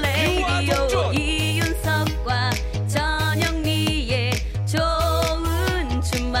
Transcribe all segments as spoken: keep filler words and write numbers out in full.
레이디오 이윤석과 전영미의 좋은 주말.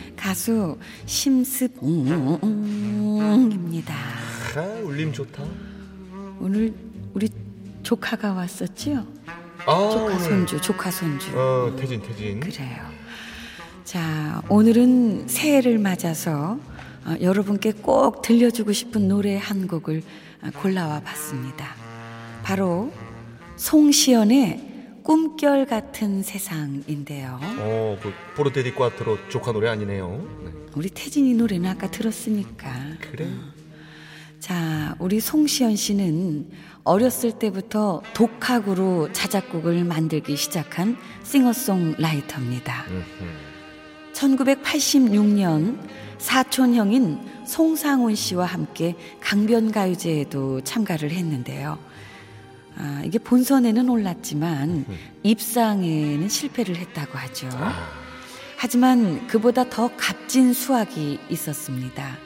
가수 심스봉입니다. 아, 울림 좋다. 오늘 우리 조카가 왔었지요? 아, 조카 손주, 조카 손주. 어, 태진, 태진. 그래요. 자, 오늘은 새해를 맞아서 어, 여러분께 꼭 들려주고 싶은 노래 한 곡을 골라와 봤습니다. 바로 송시연의 꿈결 같은 세상인데요. 어, 그 포르테 디 콰트로 조카 노래 아니네요. 네. 우리 태진이 노래는 아까 들었으니까. 그래. 자, 우리 송시연 씨는 어렸을 때부터 독학으로 자작곡을 만들기 시작한 싱어송라이터입니다. 으흠. 천구백팔십육 년 사촌형인 송상훈 씨와 함께 강변가요제에도 참가를 했는데요. 아, 이게 본선에는 올랐지만 입상에는 실패를 했다고 하죠. 하지만 그보다 더 값진 수확이 있었습니다.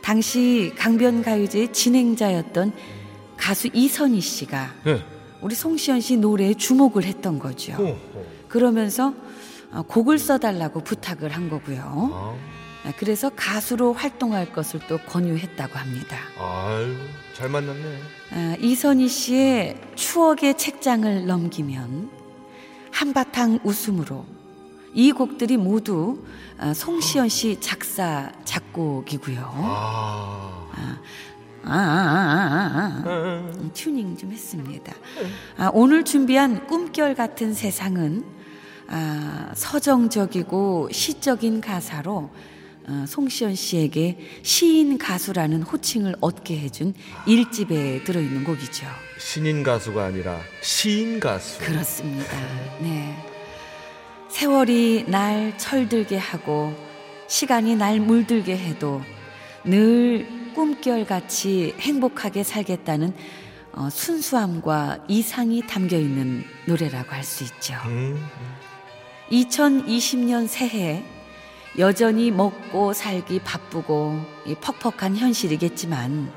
당시 강변가요제의 진행자였던 가수 이선희 씨가 우리 송시연 씨 노래에 주목을 했던 거죠. 그러면서 곡을 써달라고 부탁을 한 거고요. 그래서 가수로 활동할 것을 또 권유했다고 합니다. 아유, 잘 만났네. 아, 이선희 씨의 추억의 책장을 넘기면 한바탕 웃음으로 이 곡들이 모두 아, 송시연 씨 작사 작곡이고요. 아, 아, 아, 아, 아, 아, 아. 튜닝 좀 했습니다. 아, 오늘 준비한 꿈결 같은 세상은 아, 서정적이고 시적인 가사로 어, 송시연 씨에게 시인 가수라는 호칭을 얻게 해준 일집에 들어있는 곡이죠. 신인 가수가 아니라 시인 가수. 그렇습니다. 네. 세월이 날 철들게 하고 시간이 날 물들게 해도 늘 꿈결같이 행복하게 살겠다는 어, 순수함과 이상이 담겨있는 노래라고 할 수 있죠. 음. 이천이십 년 새해 여전히 먹고 살기 바쁘고 퍽퍽한 현실이겠지만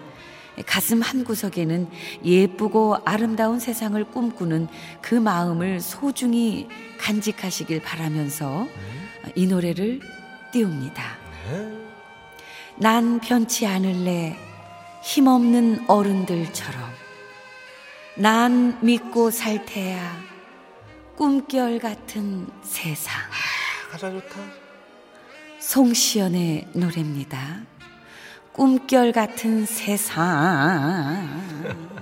가슴 한구석에는 예쁘고 아름다운 세상을 꿈꾸는 그 마음을 소중히 간직하시길 바라면서 이 노래를 띄웁니다. 난 변치 않을래 힘없는 어른들처럼 난 믿고 살 테야 꿈결 같은 세상. 가사 좋다. 송시연의 노래입니다. 꿈결 같은 세상.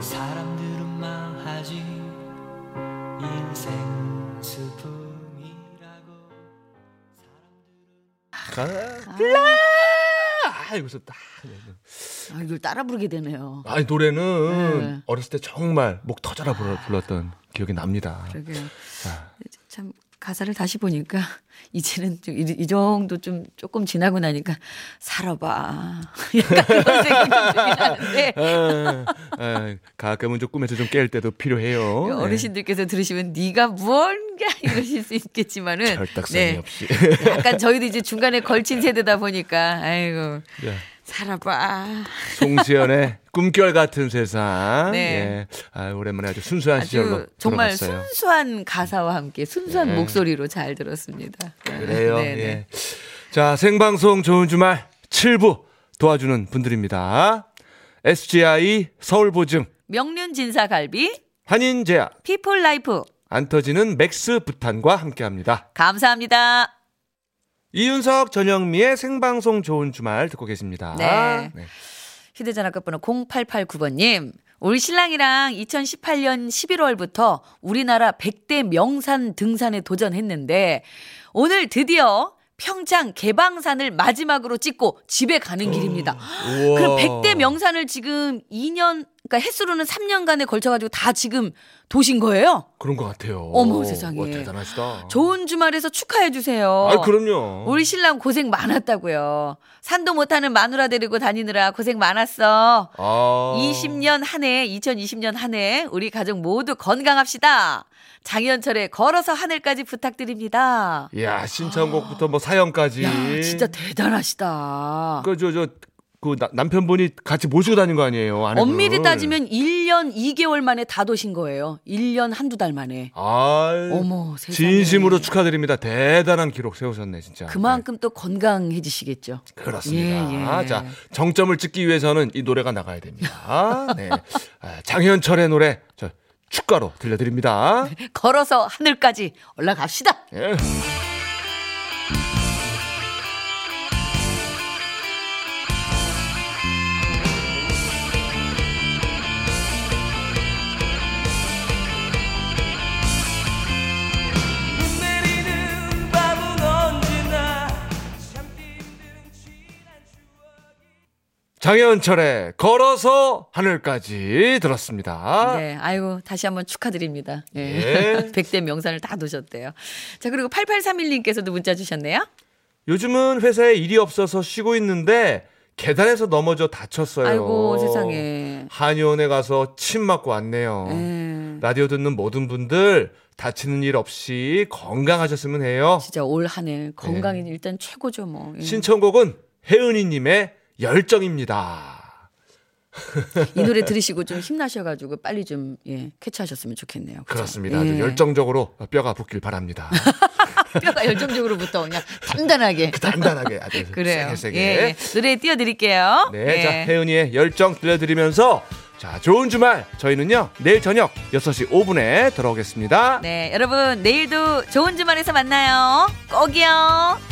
사람들은 망하지 아, 여기서 딱 아, 이걸 따라 부르게 되네요. 아, 노래는 네. 어렸을 때 정말 목 터져라 불렀던 아, 기억이 납니다. 그러게요. 아. 참 가사를 다시 보니까 이제는 좀 이, 이 정도 좀 조금 지나고 나니까 살아봐. 약간 그런 생각이 들긴 하는데. 가끔은 좀 꿈에서 좀 깰 때도 필요해요. 어르신들께서 들으시면 네가 뭔가 이러실 수 있겠지만은. 절딱선이 네. 없이. 약간 저희도 이제 중간에 걸친 세대다 보니까 아이고. 예. 살아봐. 송시연의 꿈결 같은 세상. 네. 예. 아, 오랜만에 아주 순수한 시절로 정말 들어봤어요. 순수한 가사와 함께 순수한 예. 목소리로 잘 들었습니다. 그래요. 예. 자, 생방송 좋은 주말 칠 부 도와주는 분들입니다. 에스지아이 서울보증, 명륜진사갈비, 한인제야, 피플라이프, 안 터지는 맥스 부탄과 함께합니다. 감사합니다. 이윤석, 전영미의 생방송 좋은 주말 듣고 계십니다. 네. 네. 휴대전화 끝번호 공팔팔구 번님. 올 신랑이랑 이천십팔년 십일월부터 우리나라 백 대 명산 등산에 도전했는데 오늘 드디어 평창 개방산을 마지막으로 찍고 집에 가는 길입니다. 우와. 그럼 백 대 명산을 지금 이 년, 그러니까 횟수로는 삼 년간에 걸쳐가지고 다 지금 도신 거예요? 그런 것 같아요. 어머 세상에. 와, 대단하시다. 좋은 주말에서 축하해 주세요. 아, 그럼요. 우리 신랑 고생 많았다고요. 산도 못하는 마누라 데리고 다니느라 고생 많았어. 아. 이십 년 한 해, 이천이십년 한 해 우리 가족 모두 건강합시다. 장현철의 걸어서 하늘까지 부탁드립니다. 이야, 신청곡부터 뭐 사연까지. 야, 진짜 대단하시다. 그, 저, 저, 그 나, 남편분이 같이 모시고 다닌 거 아니에요? 아내분을. 엄밀히 따지면 일년 이개월 만에 다 도신 거예요. 일 년 한두 달 만에. 아이, 어머 세상에. 진심으로 축하드립니다. 대단한 기록 세우셨네 진짜. 그만큼 네. 또 건강해지시겠죠. 그렇습니다. 예, 예. 자, 정점을 찍기 위해서는 이 노래가 나가야 됩니다. 네. 장현철의 노래 저 축가로 들려드립니다. 걸어서 하늘까지 올라갑시다. 예. 장현철의 걸어서 하늘까지 들었습니다. 네, 아이고 다시 한번 축하드립니다. 네. 백 대 명산을 다 도셨대요. 자, 그리고 팔팔삼일님께서도 문자 주셨네요. 요즘은 회사에 일이 없어서 쉬고 있는데 계단에서 넘어져 다쳤어요. 아이고 세상에. 한의원에 가서 침 맞고 왔네요. 에이. 라디오 듣는 모든 분들 다치는 일 없이 건강하셨으면 해요. 진짜 올 한 해 건강이 에이. 일단 최고죠 뭐. 에이. 신청곡은 혜은이님의 열정입니다. 이 노래 들으시고 좀 힘나셔가지고 빨리 좀 예, 캐치하셨으면 좋겠네요. 그쵸? 그렇습니다. 예. 열정적으로 뼈가 붙길 바랍니다. 뼈가 열정적으로 붙어 그냥 단단하게. 그 단단하게 아주 그래요. 세게 세게. 예, 예. 노래 띄워드릴게요. 네, 예. 자 혜은이의 열정 들려드리면서 자 좋은 주말 저희는요 내일 저녁 여섯시 오분에 돌아오겠습니다. 네, 여러분 내일도 좋은 주말에서 만나요. 꼭이요.